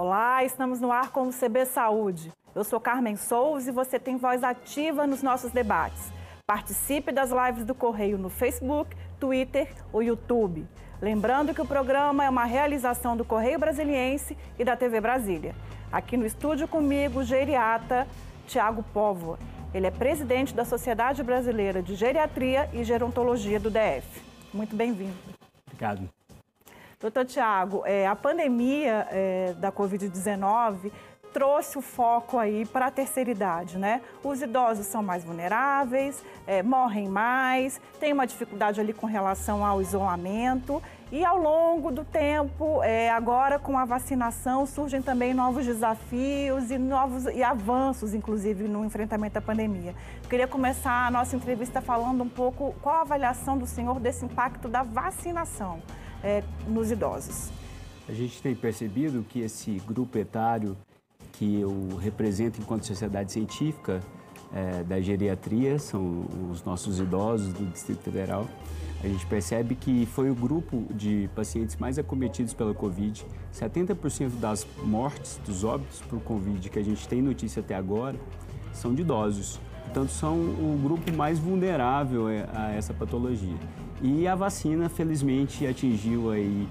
Olá, estamos no ar com o CB Saúde. Eu sou Carmen Souza e você tem voz ativa nos nossos debates. Participe das lives do Correio no Facebook, Twitter ou YouTube. Lembrando que o programa é uma realização do Correio Brasiliense e da TV Brasília. Aqui no estúdio comigo, o geriata Thiago Póvoa. Ele é presidente da Sociedade Brasileira de Geriatria e Gerontologia do DF. Muito bem-vindo. Obrigado. Doutor Thiago, a pandemia da Covid-19 trouxe o foco aí para a terceira idade, né? Os idosos são mais vulneráveis, morrem mais, tem uma dificuldade ali com relação ao isolamento e ao longo do tempo, agora com a vacinação, surgem também novos desafios e avanços, inclusive, no enfrentamento à pandemia. Eu queria começar a nossa entrevista falando um pouco qual a avaliação do senhor desse impacto da vacinação nos idosos. A gente tem percebido que esse grupo etário que eu represento enquanto sociedade científica da geriatria, são os nossos idosos do Distrito Federal, a gente percebe que foi o grupo de pacientes mais acometidos pela Covid. 70% das mortes, dos óbitos por Covid que a gente tem notícia até agora, são de idosos. Portanto, são o grupo mais vulnerável a essa patologia. E a vacina, felizmente, atingiu aí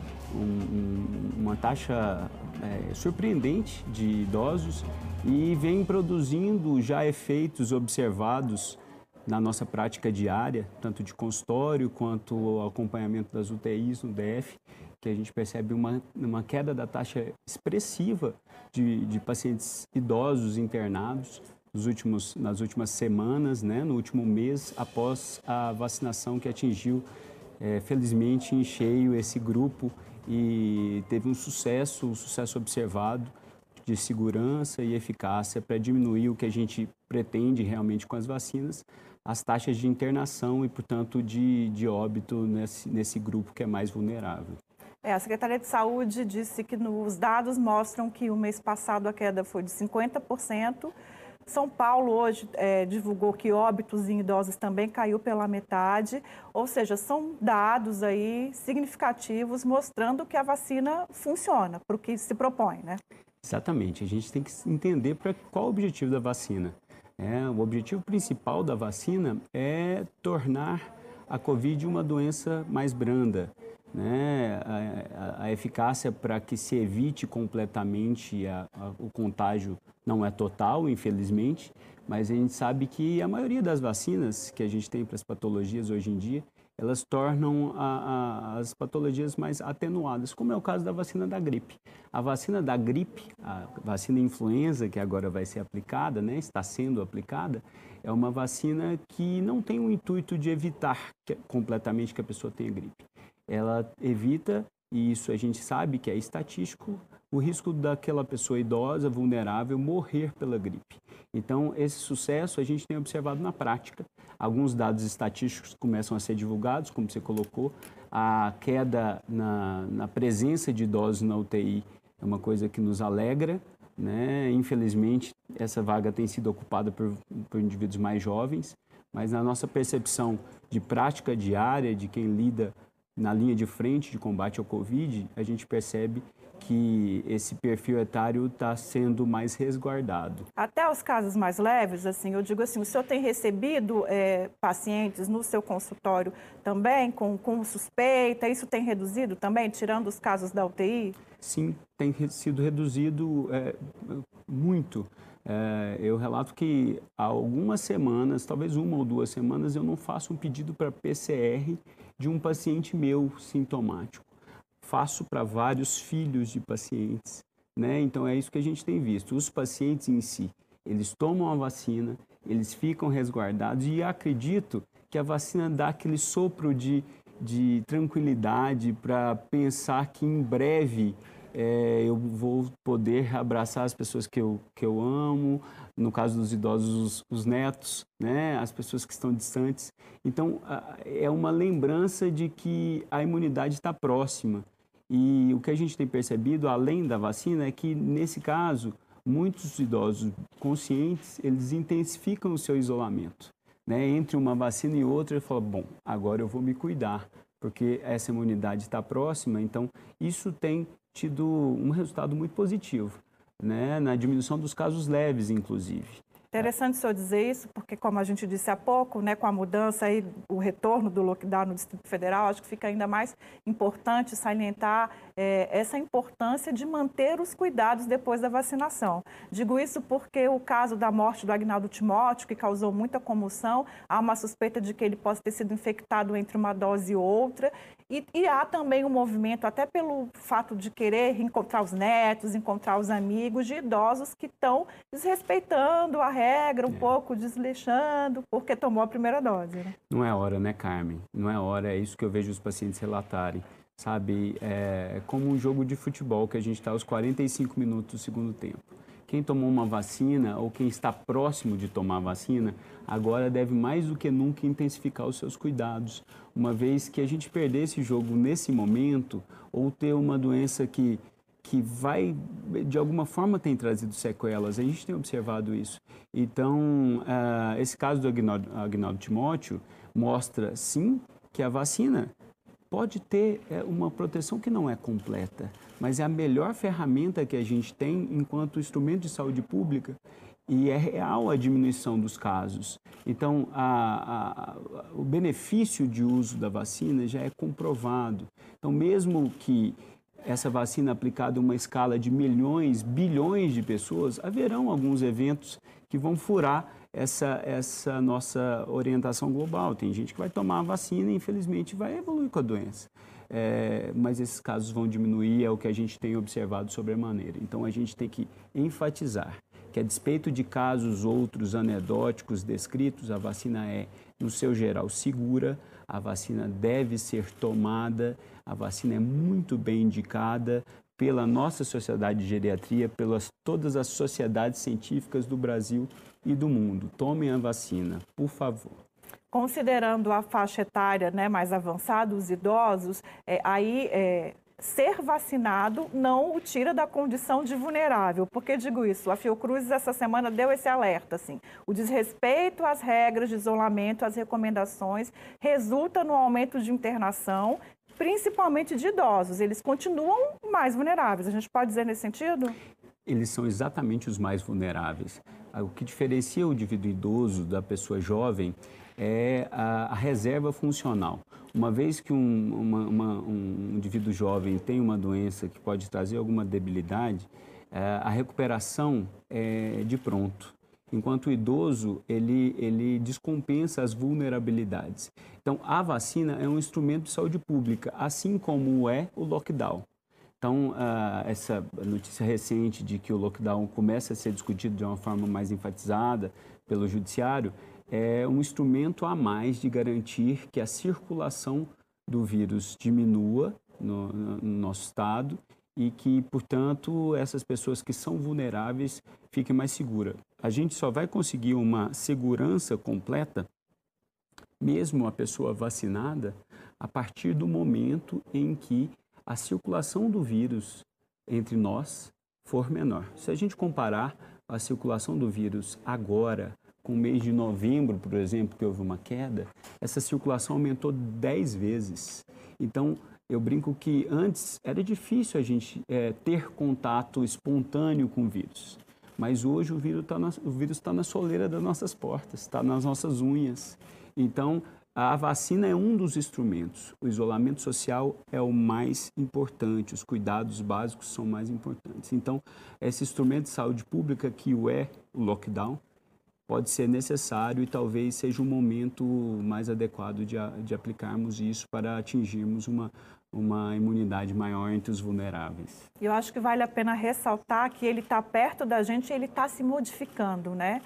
uma taxa surpreendente de idosos e vem produzindo já efeitos observados na nossa prática diária, tanto de consultório quanto o acompanhamento das UTIs no DF, que a gente percebe uma queda da taxa expressiva de pacientes idosos internados nas últimas semanas, né, no último mês, após a vacinação que atingiu, felizmente, em cheio esse grupo e teve um sucesso observado de segurança e eficácia para diminuir o que a gente pretende realmente com as vacinas, as taxas de internação e, portanto, de óbito nesse grupo que é mais vulnerável. A Secretaria de Saúde disse que os dados mostram que o mês passado a queda foi de 50%. São Paulo hoje divulgou que óbitos em idosos também caiu pela metade, ou seja, são dados aí significativos mostrando que a vacina funciona para o que se propõe, né? Exatamente, a gente tem que entender para qual o objetivo da vacina. O objetivo principal da vacina é tornar a Covid uma doença mais branda, né? A eficácia para que se evite completamente o contágio não é total, infelizmente, mas a gente sabe que a maioria das vacinas que a gente tem para as patologias hoje em dia, elas tornam as patologias mais atenuadas, como é o caso da vacina da gripe. A vacina da gripe, a vacina influenza que agora vai ser aplicada, né, está sendo aplicada, é uma vacina que não tem o intuito de evitar completamente que a pessoa tenha gripe. Ela evita, e isso a gente sabe que é estatístico, o risco daquela pessoa idosa, vulnerável, morrer pela gripe. Então, esse sucesso a gente tem observado na prática. Alguns dados estatísticos começam a ser divulgados, como você colocou. A queda na presença de idosos na UTI é uma coisa que nos alegra, né? Infelizmente, essa vaga tem sido ocupada por indivíduos mais jovens, mas na nossa percepção de prática diária, de quem lida na linha de frente de combate ao Covid, a gente percebe que esse perfil etário está sendo mais resguardado. Até os casos mais leves, assim, eu digo assim, o senhor tem recebido pacientes no seu consultório também com suspeita? Isso tem reduzido também, tirando os casos da UTI? Sim, tem sido reduzido muito. Eu relato que há algumas semanas, talvez uma ou duas semanas, eu não faço um pedido para PCR de um paciente meu sintomático. Faço para vários filhos de pacientes, né? Então, é isso que a gente tem visto. Os pacientes em si, eles tomam a vacina, eles ficam resguardados e acredito que a vacina dá aquele sopro de tranquilidade para pensar que em breve eu vou poder abraçar as pessoas que eu amo, no caso dos idosos, os netos, né? As pessoas que estão distantes. Então, é uma lembrança de que a imunidade está próxima. E o que a gente tem percebido, além da vacina, é que, nesse caso, muitos idosos conscientes, eles intensificam o seu isolamento, né? Entre uma vacina e outra, ele fala, bom, agora eu vou me cuidar, porque essa imunidade está próxima. Então, isso tem tido um resultado muito positivo, né, na diminuição dos casos leves, inclusive. Interessante o senhor dizer isso, porque como a gente disse há pouco, né, com a mudança e o retorno do lockdown no Distrito Federal, acho que fica ainda mais importante salientar essa importância de manter os cuidados depois da vacinação. Digo isso porque o caso da morte do Agnaldo Timóteo, que causou muita comoção, há uma suspeita de que ele possa ter sido infectado entre uma dose e outra. E há também um movimento, até pelo fato de querer encontrar os netos, encontrar os amigos de idosos que estão desrespeitando a regra, um pouco desleixando, porque tomou a primeira dose. Né? Não é hora, né, Carmen? Não é hora, é isso que eu vejo os pacientes relatarem, sabe? É como um jogo de futebol que a gente está aos 45 minutos do segundo tempo. Quem tomou uma vacina ou quem está próximo de tomar a vacina, agora deve mais do que nunca intensificar os seus cuidados, uma vez que a gente perder esse jogo nesse momento ou ter uma doença que vai, de alguma forma, tem trazido sequelas. A gente tem observado isso. Então, esse caso do Agnaldo Timóteo mostra, sim, que a vacina pode ter uma proteção que não é completa, mas é a melhor ferramenta que a gente tem enquanto instrumento de saúde pública e é real a diminuição dos casos. Então, o benefício de uso da vacina já é comprovado. Então, mesmo que essa vacina aplicada em uma escala de milhões, bilhões de pessoas, haverão alguns eventos que vão furar essa nossa orientação global. Tem gente que vai tomar a vacina e, infelizmente, vai evoluir com a doença. Mas esses casos vão diminuir, é o que a gente tem observado sobremaneira. Então, a gente tem que enfatizar que, a despeito de casos outros anedóticos descritos, a vacina é, no seu geral, segura, a vacina deve ser tomada, a vacina é muito bem indicada pela nossa Sociedade de Geriatria, pelas todas as sociedades científicas do Brasil e do mundo. Tomem a vacina, por favor. Considerando a faixa etária, né, mais avançada, os idosos, ser vacinado não o tira da condição de vulnerável. Por que digo isso? A Fiocruz essa semana deu esse alerta, assim. O desrespeito às regras de isolamento, às recomendações, resulta no aumento de internação, principalmente de idosos. Eles continuam mais vulneráveis. A gente pode dizer nesse sentido? Eles são exatamente os mais vulneráveis. O que diferencia o indivíduo idoso da pessoa jovem é a reserva funcional. Uma vez que um indivíduo jovem tem uma doença que pode trazer alguma debilidade, a recuperação é de pronto. Enquanto o idoso, ele descompensa as vulnerabilidades. Então, a vacina é um instrumento de saúde pública, assim como é o lockdown. Então, essa notícia recente de que o lockdown começa a ser discutido de uma forma mais enfatizada pelo judiciário é um instrumento a mais de garantir que a circulação do vírus diminua no nosso estado e que, portanto, essas pessoas que são vulneráveis fiquem mais seguras. A gente só vai conseguir uma segurança completa, mesmo a pessoa vacinada, a partir do momento em que a circulação do vírus entre nós for menor. Se a gente comparar a circulação do vírus agora com o mês de novembro, por exemplo, que houve uma queda, essa circulação aumentou 10 vezes. Então, eu brinco que antes era difícil a gente ter contato espontâneo com o vírus, mas hoje o vírus está na soleira das nossas portas, está nas nossas unhas. Então, a vacina é um dos instrumentos, o isolamento social é o mais importante, os cuidados básicos são mais importantes. Então, esse instrumento de saúde pública que o lockdown pode ser necessário e talvez seja o momento mais adequado de aplicarmos isso para atingirmos uma imunidade maior entre os vulneráveis. Eu acho que vale a pena ressaltar que ele está perto da gente e ele está se modificando, né?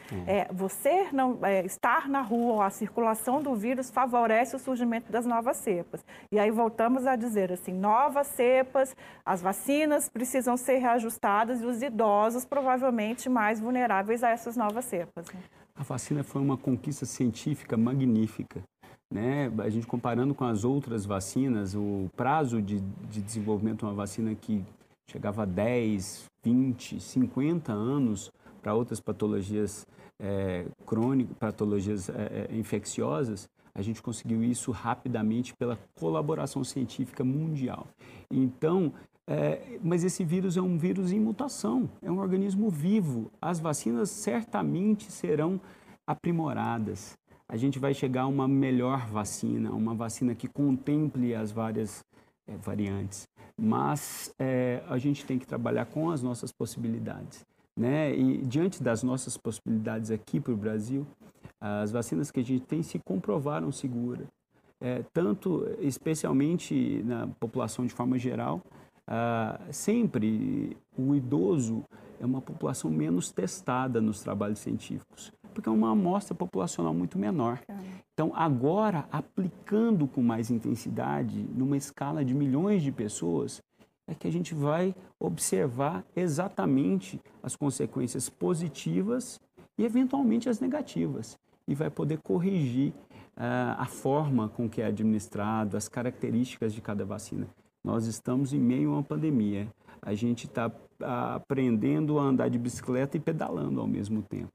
Estar na rua, a circulação do vírus favorece o surgimento das novas cepas. E aí voltamos a dizer assim, novas cepas, as vacinas precisam ser reajustadas e os idosos provavelmente mais vulneráveis a essas novas cepas. Né? A vacina foi uma conquista científica magnífica. Né? A gente comparando com as outras vacinas, o prazo de desenvolvimento de uma vacina que chegava a 10, 20, 50 anos para outras patologias crônicas, patologias infecciosas, A gente conseguiu isso rapidamente pela colaboração científica mundial. Então, mas esse vírus é um vírus em mutação, é um organismo vivo. As vacinas certamente serão aprimoradas. A gente vai chegar a uma melhor vacina, uma vacina que contemple as várias variantes. Mas a gente tem que trabalhar com as nossas possibilidades, né? E diante das nossas possibilidades aqui para o Brasil, as vacinas que a gente tem se comprovaram seguras, tanto especialmente na população de forma geral. Sempre o idoso é uma população menos testada nos trabalhos científicos, porque é uma amostra populacional muito menor. Então, agora, aplicando com mais intensidade, numa escala de milhões de pessoas, é que a gente vai observar exatamente as consequências positivas e, eventualmente, as negativas. E vai poder corrigir a forma com que é administrado, as características de cada vacina. Nós estamos em meio a uma pandemia. A gente está aprendendo a andar de bicicleta e pedalando ao mesmo tempo.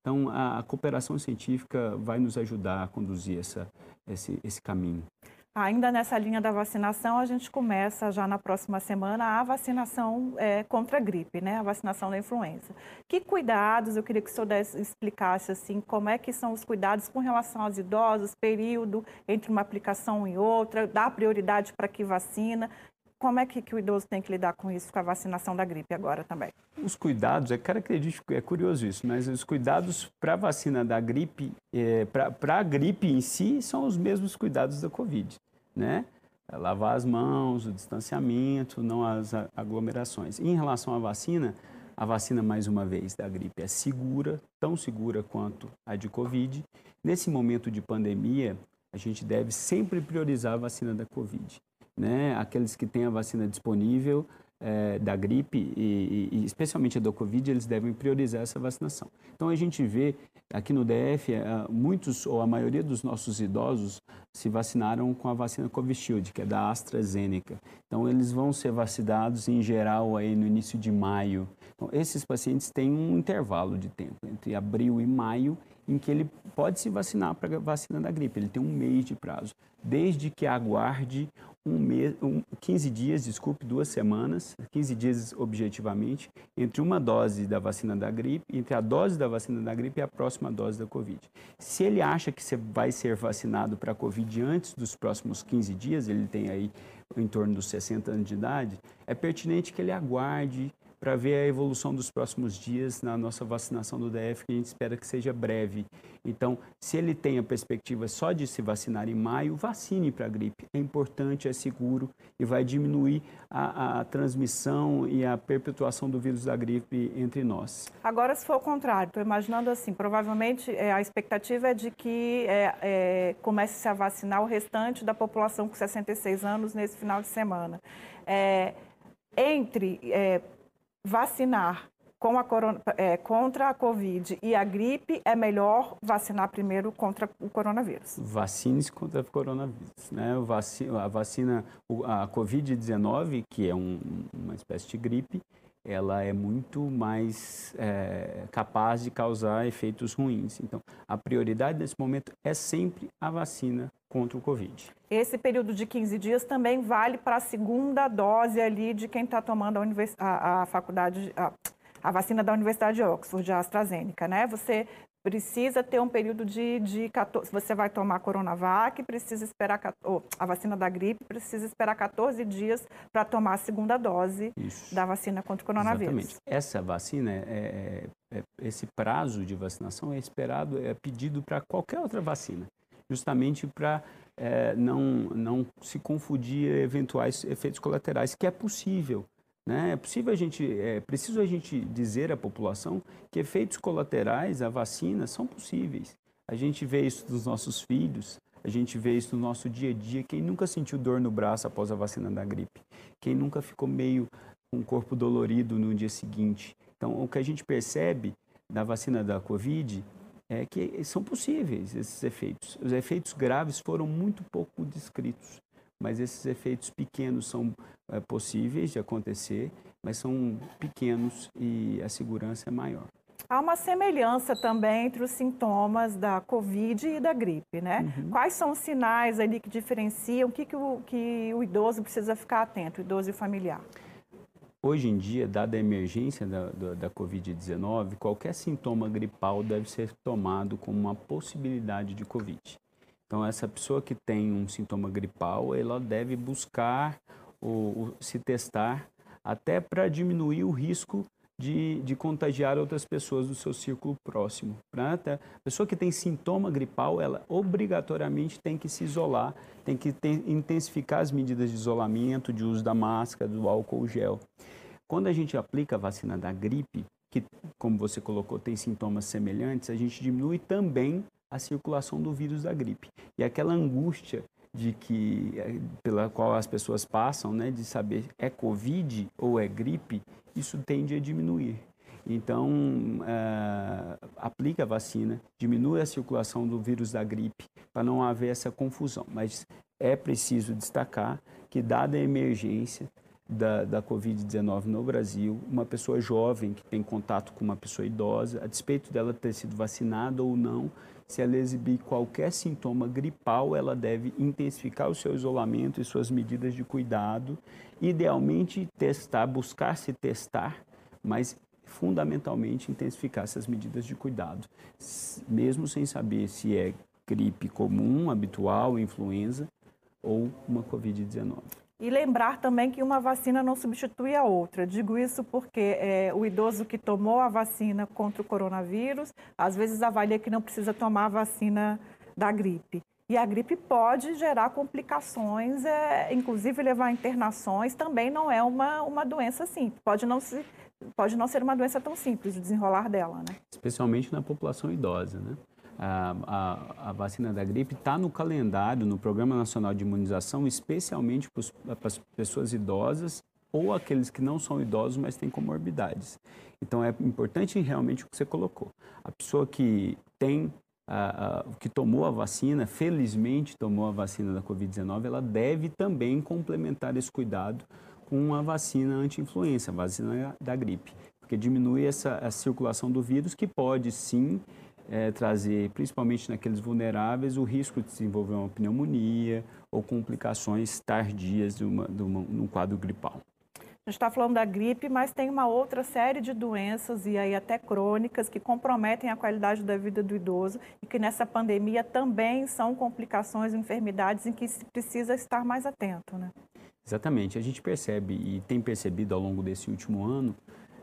Então, a cooperação científica vai nos ajudar a conduzir esse caminho. Ainda nessa linha da vacinação, a gente começa já na próxima semana a vacinação contra a gripe, né? A vacinação da influenza. Que cuidados, eu queria que o senhor explicasse, assim, como é que são os cuidados com relação aos idosos, período entre uma aplicação e outra, dá prioridade para que vacina. Como é que o idoso tem que lidar com isso, com a vacinação da gripe agora também? Os cuidados, é característico, é curioso isso, mas os cuidados para a vacina da gripe, para a gripe em si, são os mesmos cuidados da Covid, né? Lavar as mãos, o distanciamento, não as aglomerações. Em relação à vacina, mais uma vez, da gripe é segura, tão segura quanto a de Covid. Nesse momento de pandemia, a gente deve sempre priorizar a vacina da Covid. Né? Aqueles que têm a vacina disponível da gripe e especialmente a da Covid, eles devem priorizar essa vacinação. Então, a gente vê aqui no DF, muitos ou a maioria dos nossos idosos se vacinaram com a vacina Covishield, que é da AstraZeneca. Então, eles vão ser vacinados em geral aí no início de maio. Então, esses pacientes têm um intervalo de tempo entre abril e maio, em que ele pode se vacinar para a vacina da gripe. Ele tem um mês de prazo, desde que aguarde 15 dias, desculpe, 2 semanas, 15 dias objetivamente, entre uma dose da vacina da gripe, entre a dose da vacina da gripe e a próxima dose da Covid. Se ele acha que você vai ser vacinado para a Covid antes dos próximos 15 dias, ele tem aí em torno dos 60 anos de idade, é pertinente que ele aguarde para ver a evolução dos próximos dias na nossa vacinação do DF, que a gente espera que seja breve. Então, se ele tem a perspectiva só de se vacinar em maio, vacine para a gripe. É importante, é seguro e vai diminuir a transmissão e a perpetuação do vírus da gripe entre nós. Agora, se for o contrário, estou imaginando assim, provavelmente a expectativa é de que comece-se a vacinar o restante da população com 66 anos nesse final de semana. Vacinar contra a Covid e a gripe, é melhor vacinar primeiro contra o coronavírus. Vacine-se contra o coronavírus, né? A vacina, a Covid-19, que é uma espécie de gripe, ela é muito mais capaz de causar efeitos ruins. Então, a prioridade nesse momento é sempre a vacina contra o Covid. Esse período de 15 dias também vale para a segunda dose ali de quem está tomando a vacina da Universidade de Oxford, a AstraZeneca, né? Você precisa ter um período de 14... Você vai tomar a Coronavac, precisa esperar... a vacina da gripe, precisa esperar 14 dias para tomar a segunda dose da vacina contra o coronavírus. Exatamente. Essa vacina, esse prazo de vacinação é esperado, é pedido para qualquer outra vacina, justamente para não se confundir eventuais efeitos colaterais, que é possível. Né? Preciso a gente dizer à população que efeitos colaterais à vacina são possíveis. A gente vê isso dos nossos filhos, a gente vê isso no nosso dia a dia. Quem nunca sentiu dor no braço após a vacina da gripe? Quem nunca ficou meio com o corpo dolorido no dia seguinte? Então, o que a gente percebe da vacina da Covid é que são possíveis esses efeitos. Os efeitos graves foram muito pouco descritos, mas esses efeitos pequenos são possíveis de acontecer, mas são pequenos e a segurança é maior. há uma semelhança também entre os sintomas da Covid e da gripe, né? Uhum. Quais são os sinais ali que diferenciam? O que o idoso precisa ficar atento, o idoso e o familiar? Hoje em dia, dada a emergência da Covid-19, qualquer sintoma gripal deve ser tomado como uma possibilidade de Covid. Então, essa pessoa que tem um sintoma gripal, ela deve buscar ou se testar até para diminuir o risco de contagiar outras pessoas do seu círculo próximo. A pessoa que tem sintoma gripal, ela obrigatoriamente tem que se isolar, tem que intensificar as medidas de isolamento, de uso da máscara, do álcool gel. Quando a gente aplica a vacina da gripe, que, como você colocou, tem sintomas semelhantes, a gente diminui também a circulação do vírus da gripe. E aquela angústia pela qual as pessoas passam, né, de saber é Covid ou é gripe, isso tende a diminuir. Então, aplica a vacina, diminui a circulação do vírus da gripe, para não haver essa confusão. Mas é preciso destacar que, dada a emergência da Covid-19 no Brasil, uma pessoa jovem que tem contato com uma pessoa idosa, a despeito dela ter sido vacinada ou não, se ela exibir qualquer sintoma gripal, ela deve intensificar o seu isolamento e suas medidas de cuidado, idealmente testar, buscar se testar, mas fundamentalmente intensificar essas medidas de cuidado, mesmo sem saber se é gripe comum, habitual, influenza ou uma Covid-19. E lembrar também que uma vacina não substitui a outra. Digo isso porque o idoso que tomou a vacina contra o coronavírus, às vezes avalia que não precisa tomar a vacina da gripe. E a gripe pode gerar complicações, inclusive levar a internações. Também não é uma doença simples, pode não ser uma doença tão simples de desenrolar dela, né? Especialmente na população idosa, né? A vacina da gripe está no calendário, no Programa Nacional de Imunização, especialmente para as pessoas idosas ou aqueles que não são idosos, mas têm comorbidades. Então, é importante realmente o que você colocou. A pessoa que que tomou a vacina, felizmente tomou a vacina da Covid-19, ela deve também complementar esse cuidado com a vacina anti-influenza, a vacina da gripe, porque diminui a circulação do vírus, que pode sim trazer, principalmente naqueles vulneráveis, o risco de desenvolver uma pneumonia ou complicações tardias num quadro gripal. A gente está falando da gripe, mas tem uma outra série de doenças, e aí até crônicas, que comprometem a qualidade da vida do idoso e que nessa pandemia também são complicações, enfermidades em que se precisa estar mais atento, né? Exatamente. A gente percebe e tem percebido ao longo desse último ano,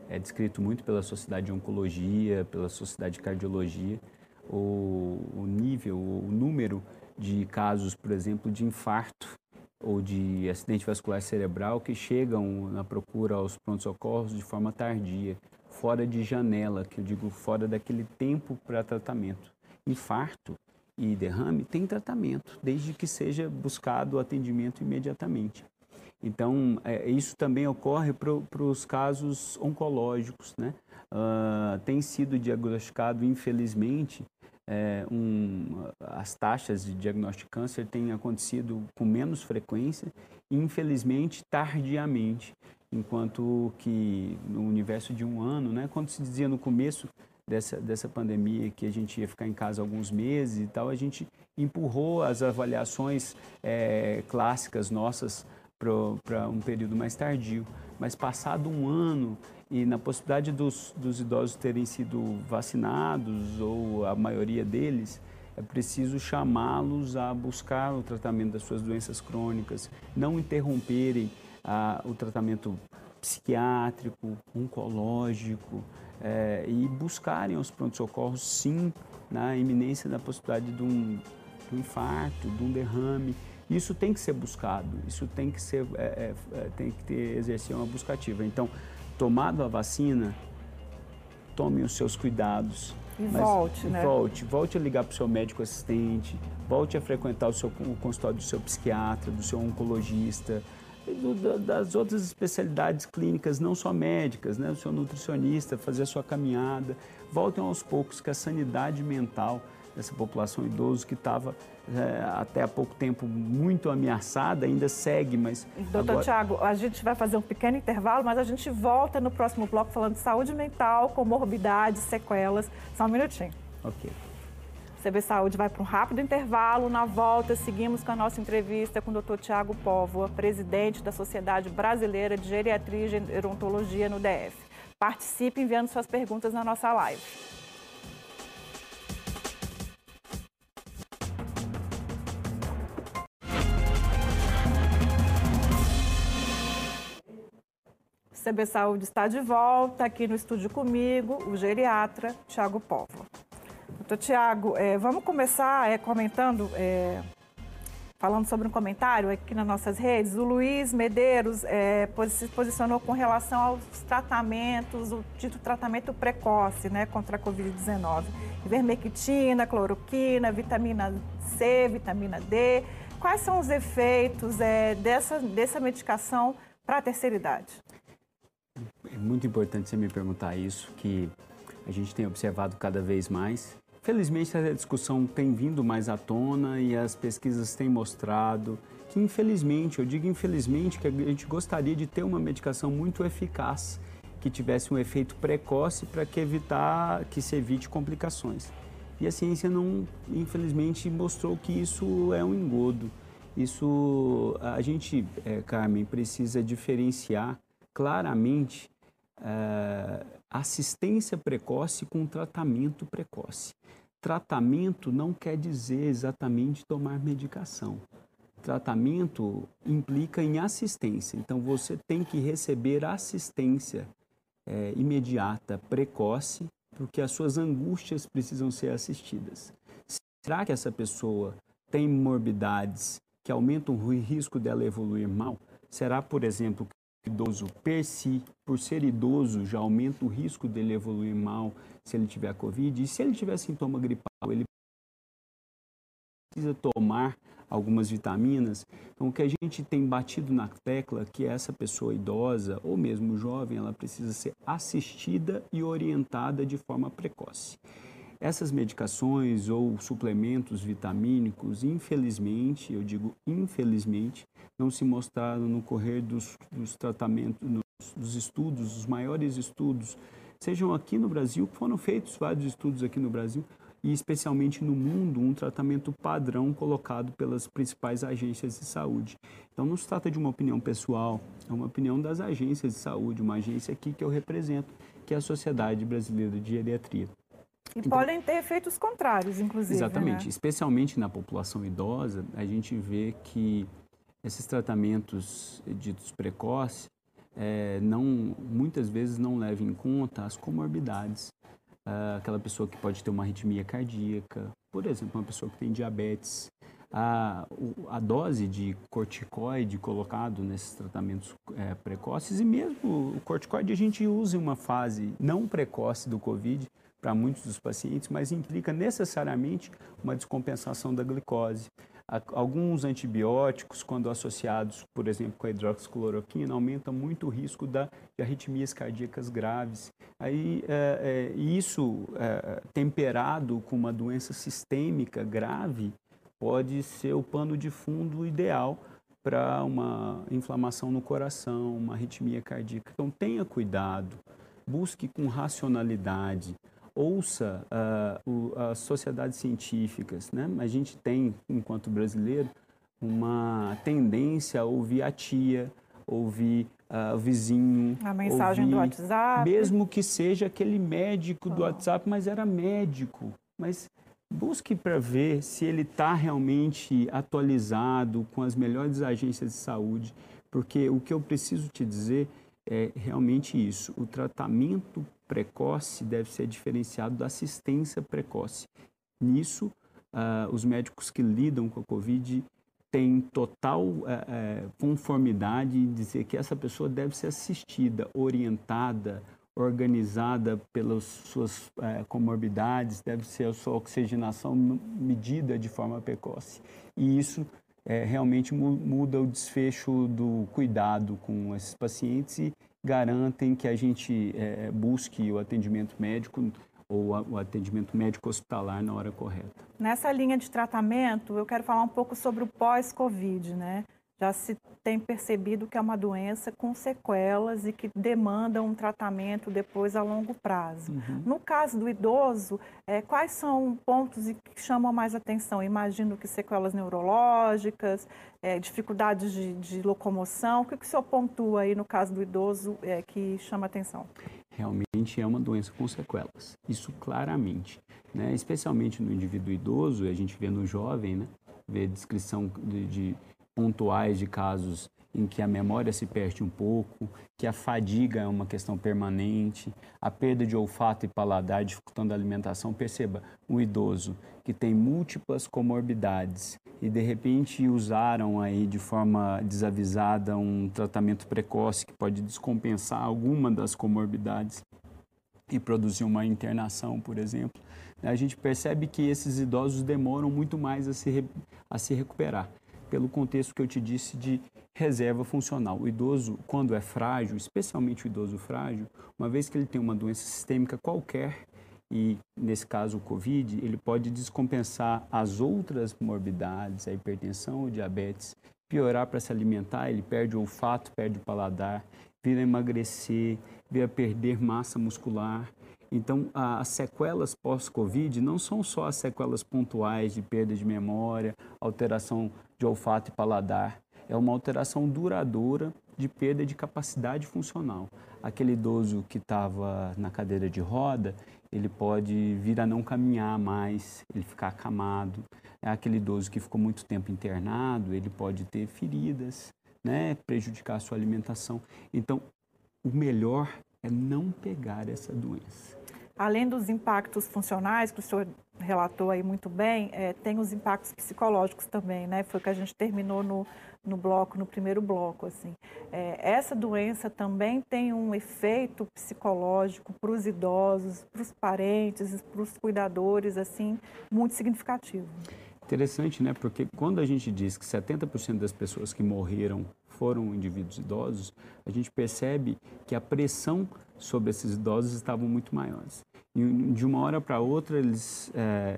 é descrito muito pela Sociedade de Oncologia, pela Sociedade de Cardiologia, o nível, o número de casos, por exemplo, de infarto ou de acidente vascular cerebral que chegam na procura aos prontos-socorros de forma tardia, fora de janela, que eu digo fora daquele tempo para tratamento. Infarto e derrame tem tratamento, desde que seja buscado o atendimento imediatamente. Então, isso também ocorre para os casos oncológicos, né? Tem sido diagnosticado, infelizmente, as taxas de diagnóstico de câncer têm acontecido com menos frequência, infelizmente, tardiamente, enquanto que no universo de um ano, né? Quando se dizia no começo dessa pandemia que a gente ia ficar em casa alguns meses e tal, a gente empurrou as avaliações clássicas nossas para um período mais tardio, mas passado um ano e na possibilidade dos idosos terem sido vacinados ou a maioria deles, é preciso chamá-los a buscar o tratamento das suas doenças crônicas, não interromperem o tratamento psiquiátrico, oncológico e buscarem os prontos-socorros sim na iminência da possibilidade de um infarto, de um derrame. Isso tem que ser buscado, isso tem que exercer uma busca ativa. Então, tomado a vacina, tome os seus cuidados. E volte, né? Volte a ligar para o seu médico assistente, volte a frequentar o consultório do seu psiquiatra, do seu oncologista, das outras especialidades clínicas, não só médicas, né? O seu nutricionista, fazer a sua caminhada. Voltem aos poucos, que a sanidade mental dessa população idosa que estava até há pouco tempo muito ameaçada, ainda segue, mas... Doutor Thiago, a gente vai fazer um pequeno intervalo, mas a gente volta no próximo bloco falando de saúde mental, comorbidades, sequelas. Só um minutinho. Ok. CB Saúde vai para um rápido intervalo. Na volta, seguimos com a nossa entrevista com o Dr. Thiago Póvoa, presidente da Sociedade Brasileira de Geriatria e Gerontologia no DF. Participe enviando suas perguntas na nossa live. CB Saúde está de volta aqui no estúdio comigo, o geriatra Thiago Póvoa. Doutor Thiago, vamos começar comentando, falando sobre um comentário aqui nas nossas redes. O Luiz Medeiros se posicionou com relação aos tratamentos, o dito tratamento precoce, né, contra a Covid-19. Ivermectina, cloroquina, vitamina C, vitamina D. Quais são os efeitos dessa medicação para a terceira idade? É muito importante você me perguntar isso, que a gente tem observado cada vez mais. Felizmente, a discussão tem vindo mais à tona e as pesquisas têm mostrado que, infelizmente, eu digo infelizmente, que a gente gostaria de ter uma medicação muito eficaz, que tivesse um efeito precoce para que se evite complicações. E a ciência não, infelizmente, mostrou que isso é um engodo. Isso, a gente, Carmen, precisa diferenciar claramente assistência precoce com tratamento precoce. Tratamento não quer dizer exatamente tomar medicação. Tratamento implica em assistência. Então, você tem que receber assistência imediata, precoce, porque as suas angústias precisam ser assistidas. Será que essa pessoa tem morbidades que aumentam o risco dela evoluir mal? Será, por exemplo, que idoso per si, por ser idoso, já aumenta o risco dele evoluir mal se ele tiver Covid? E se ele tiver sintoma gripal, ele precisa tomar algumas vitaminas? Então, o que a gente tem batido na tecla, que essa pessoa idosa ou mesmo jovem, ela precisa ser assistida e orientada de forma precoce. Essas medicações ou suplementos vitamínicos, infelizmente, eu digo infelizmente, não se mostraram no correr dos tratamentos, dos estudos, os maiores estudos, sejam aqui no Brasil, foram feitos vários estudos aqui no Brasil e especialmente no mundo, um tratamento padrão colocado pelas principais agências de saúde. Então, não se trata de uma opinião pessoal, é uma opinião das agências de saúde, uma agência aqui que eu represento, que é a Sociedade Brasileira de Geriatria. E então, podem ter efeitos contrários, inclusive. Exatamente. Né? Especialmente na população idosa, a gente vê que esses tratamentos ditos precoces muitas vezes não levam em conta as comorbidades. Aquela pessoa que pode ter uma arritmia cardíaca, por exemplo, uma pessoa que tem diabetes. A dose de corticoide colocado nesses tratamentos precoces, e mesmo o corticoide a gente usa em uma fase não precoce do Covid, para muitos dos pacientes, mas implica necessariamente uma descompensação da glicose. Alguns antibióticos, quando associados, por exemplo, com a hidroxicloroquina, aumentam muito o risco de arritmias cardíacas graves. Aí, isso temperado com uma doença sistêmica grave pode ser o pano de fundo ideal para uma inflamação no coração, uma arritmia cardíaca. Então, tenha cuidado, busque com racionalidade, ouça as sociedades científicas, né? A gente tem, enquanto brasileiro, uma tendência a ouvir a tia, ouvir o vizinho. A mensagem do WhatsApp. Mesmo que seja aquele médico do WhatsApp, mas era médico. Mas busque para ver se ele está realmente atualizado com as melhores agências de saúde, porque o que eu preciso te dizer é realmente isso, o tratamento precoce deve ser diferenciado da assistência precoce. Nisso, os médicos que lidam com a Covid têm total conformidade em dizer que essa pessoa deve ser assistida, orientada, organizada pelas suas comorbidades, deve ser a sua oxigenação medida de forma precoce. E isso realmente muda o desfecho do cuidado com esses pacientes e garantem que a gente busque o atendimento médico ou o atendimento médico hospitalar na hora correta. Nessa linha de tratamento, eu quero falar um pouco sobre o pós-Covid, né? Já se tem percebido que é uma doença com sequelas e que demanda um tratamento depois a longo prazo. Uhum. No caso do idoso, quais são pontos que chamam mais atenção? Imagino que sequelas neurológicas, dificuldades de locomoção. O que o senhor pontua aí no caso do idoso que chama atenção? Realmente é uma doença com sequelas, isso claramente, né? Especialmente no indivíduo idoso, a gente vê no jovem, né? Vê descrição de pontuais de casos em que a memória se perde um pouco, que a fadiga é uma questão permanente, a perda de olfato e paladar dificultando a alimentação. Perceba, o idoso que tem múltiplas comorbidades e de repente usaram aí de forma desavisada um tratamento precoce que pode descompensar alguma das comorbidades e produzir uma internação, por exemplo, a gente percebe que esses idosos demoram muito mais a se recuperar, pelo contexto que eu te disse de reserva funcional. O idoso, quando é frágil, especialmente o idoso frágil, uma vez que ele tem uma doença sistêmica qualquer, e nesse caso o Covid, ele pode descompensar as outras morbidades, a hipertensão, o diabetes, piorar para se alimentar, ele perde o olfato, perde o paladar, vira a emagrecer, vira a perder massa muscular. Então, as sequelas pós-Covid não são só as sequelas pontuais de perda de memória, alteração de olfato e paladar. É uma alteração duradoura de perda de capacidade funcional. Aquele idoso que estava na cadeira de roda, ele pode vir a não caminhar mais, ele ficar acamado. Aquele idoso que ficou muito tempo internado, ele pode ter feridas, né? Prejudicar a sua alimentação. Então, o melhor é não pegar essa doença. Além dos impactos funcionais, que o senhor relatou aí muito bem, tem os impactos psicológicos também, né? Foi o que a gente terminou no primeiro bloco, assim. Essa doença também tem um efeito psicológico para os idosos, para os parentes, para os cuidadores, assim, muito significativo. Interessante, né? Porque quando a gente diz que 70% das pessoas que morreram foram indivíduos idosos, a gente percebe que a pressão sobre esses idosos estavam muito maiores. E de uma hora para outra,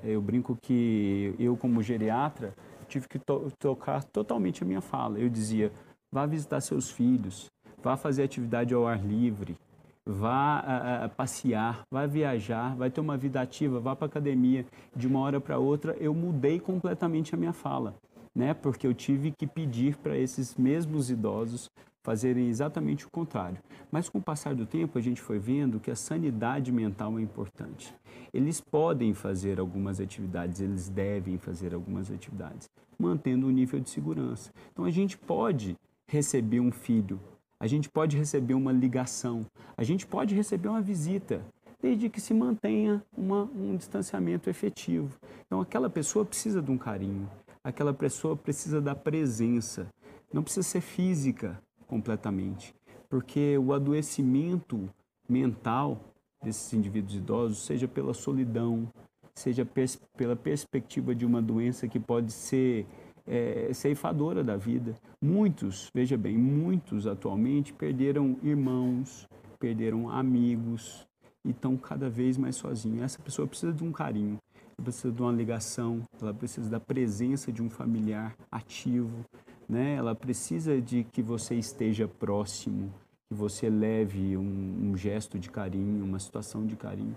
eu brinco que eu, como geriatra, tive que tocar totalmente a minha fala. Eu dizia, vá visitar seus filhos, vá fazer atividade ao ar livre, vá passear, vá viajar, vai ter uma vida ativa, vá para a academia. De uma hora para outra, eu mudei completamente a minha fala, né? Porque eu tive que pedir para esses mesmos idosos fazerem exatamente o contrário. Mas com o passar do tempo, a gente foi vendo que a sanidade mental é importante. Eles podem fazer algumas atividades, eles devem fazer algumas atividades, mantendo um nível de segurança. Então, a gente pode receber um filho, a gente pode receber uma ligação, a gente pode receber uma visita, desde que se mantenha um distanciamento efetivo. Então, aquela pessoa precisa de um carinho, aquela pessoa precisa da presença, não precisa ser física completamente, porque o adoecimento mental desses indivíduos idosos, seja pela solidão, seja pela perspectiva de uma doença que pode ser ceifadora da vida. Muitos, veja bem, muitos atualmente perderam irmãos, perderam amigos e estão cada vez mais sozinhos. Essa pessoa precisa de um carinho. Ela precisa de uma ligação, ela precisa da presença de um familiar ativo, né? Ela precisa de que você esteja próximo, que você leve um gesto de carinho, uma situação de carinho.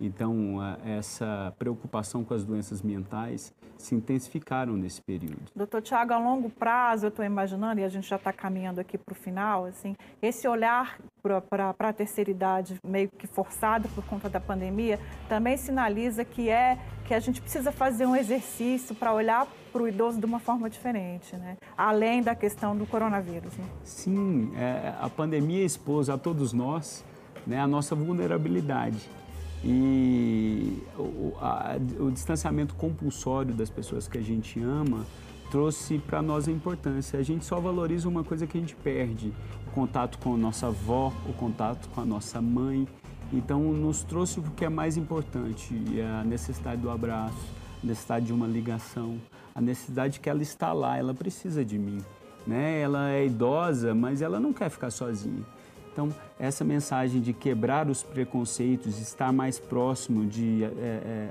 Então, essa preocupação com as doenças mentais se intensificaram nesse período. Doutor Thiago, a longo prazo, eu estou imaginando, e a gente já está caminhando aqui para o final, assim, esse olhar para a terceira idade meio que forçado por conta da pandemia também sinaliza que a gente precisa fazer um exercício para olhar para o idoso de uma forma diferente, né? Além da questão do coronavírus, né? Sim, a pandemia expôs a todos nós, né, a nossa vulnerabilidade. E o distanciamento compulsório das pessoas que a gente ama trouxe para nós a importância. A gente só valoriza uma coisa que a gente perde, o contato com a nossa avó, o contato com a nossa mãe. Então, nos trouxe o que é mais importante, a necessidade do abraço, a necessidade de uma ligação, a necessidade que ela está lá, ela precisa de mim, né? Ela é idosa, mas ela não quer ficar sozinha. Então, essa mensagem de quebrar os preconceitos, estar mais próximo, de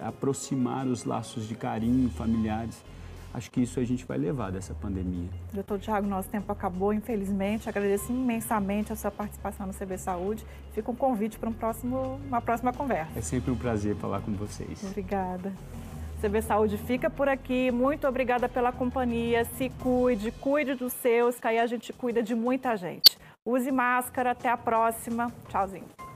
aproximar os laços de carinho familiares, acho que isso a gente vai levar dessa pandemia. Doutor Thiago, nosso tempo acabou, infelizmente. Agradeço imensamente a sua participação no CB Saúde. Fica um convite para uma próxima conversa. É sempre um prazer falar com vocês. Obrigada. CB Saúde fica por aqui. Muito obrigada pela companhia. Se cuide, cuide dos seus, que aí a gente cuida de muita gente. Use máscara. Até a próxima. Tchauzinho.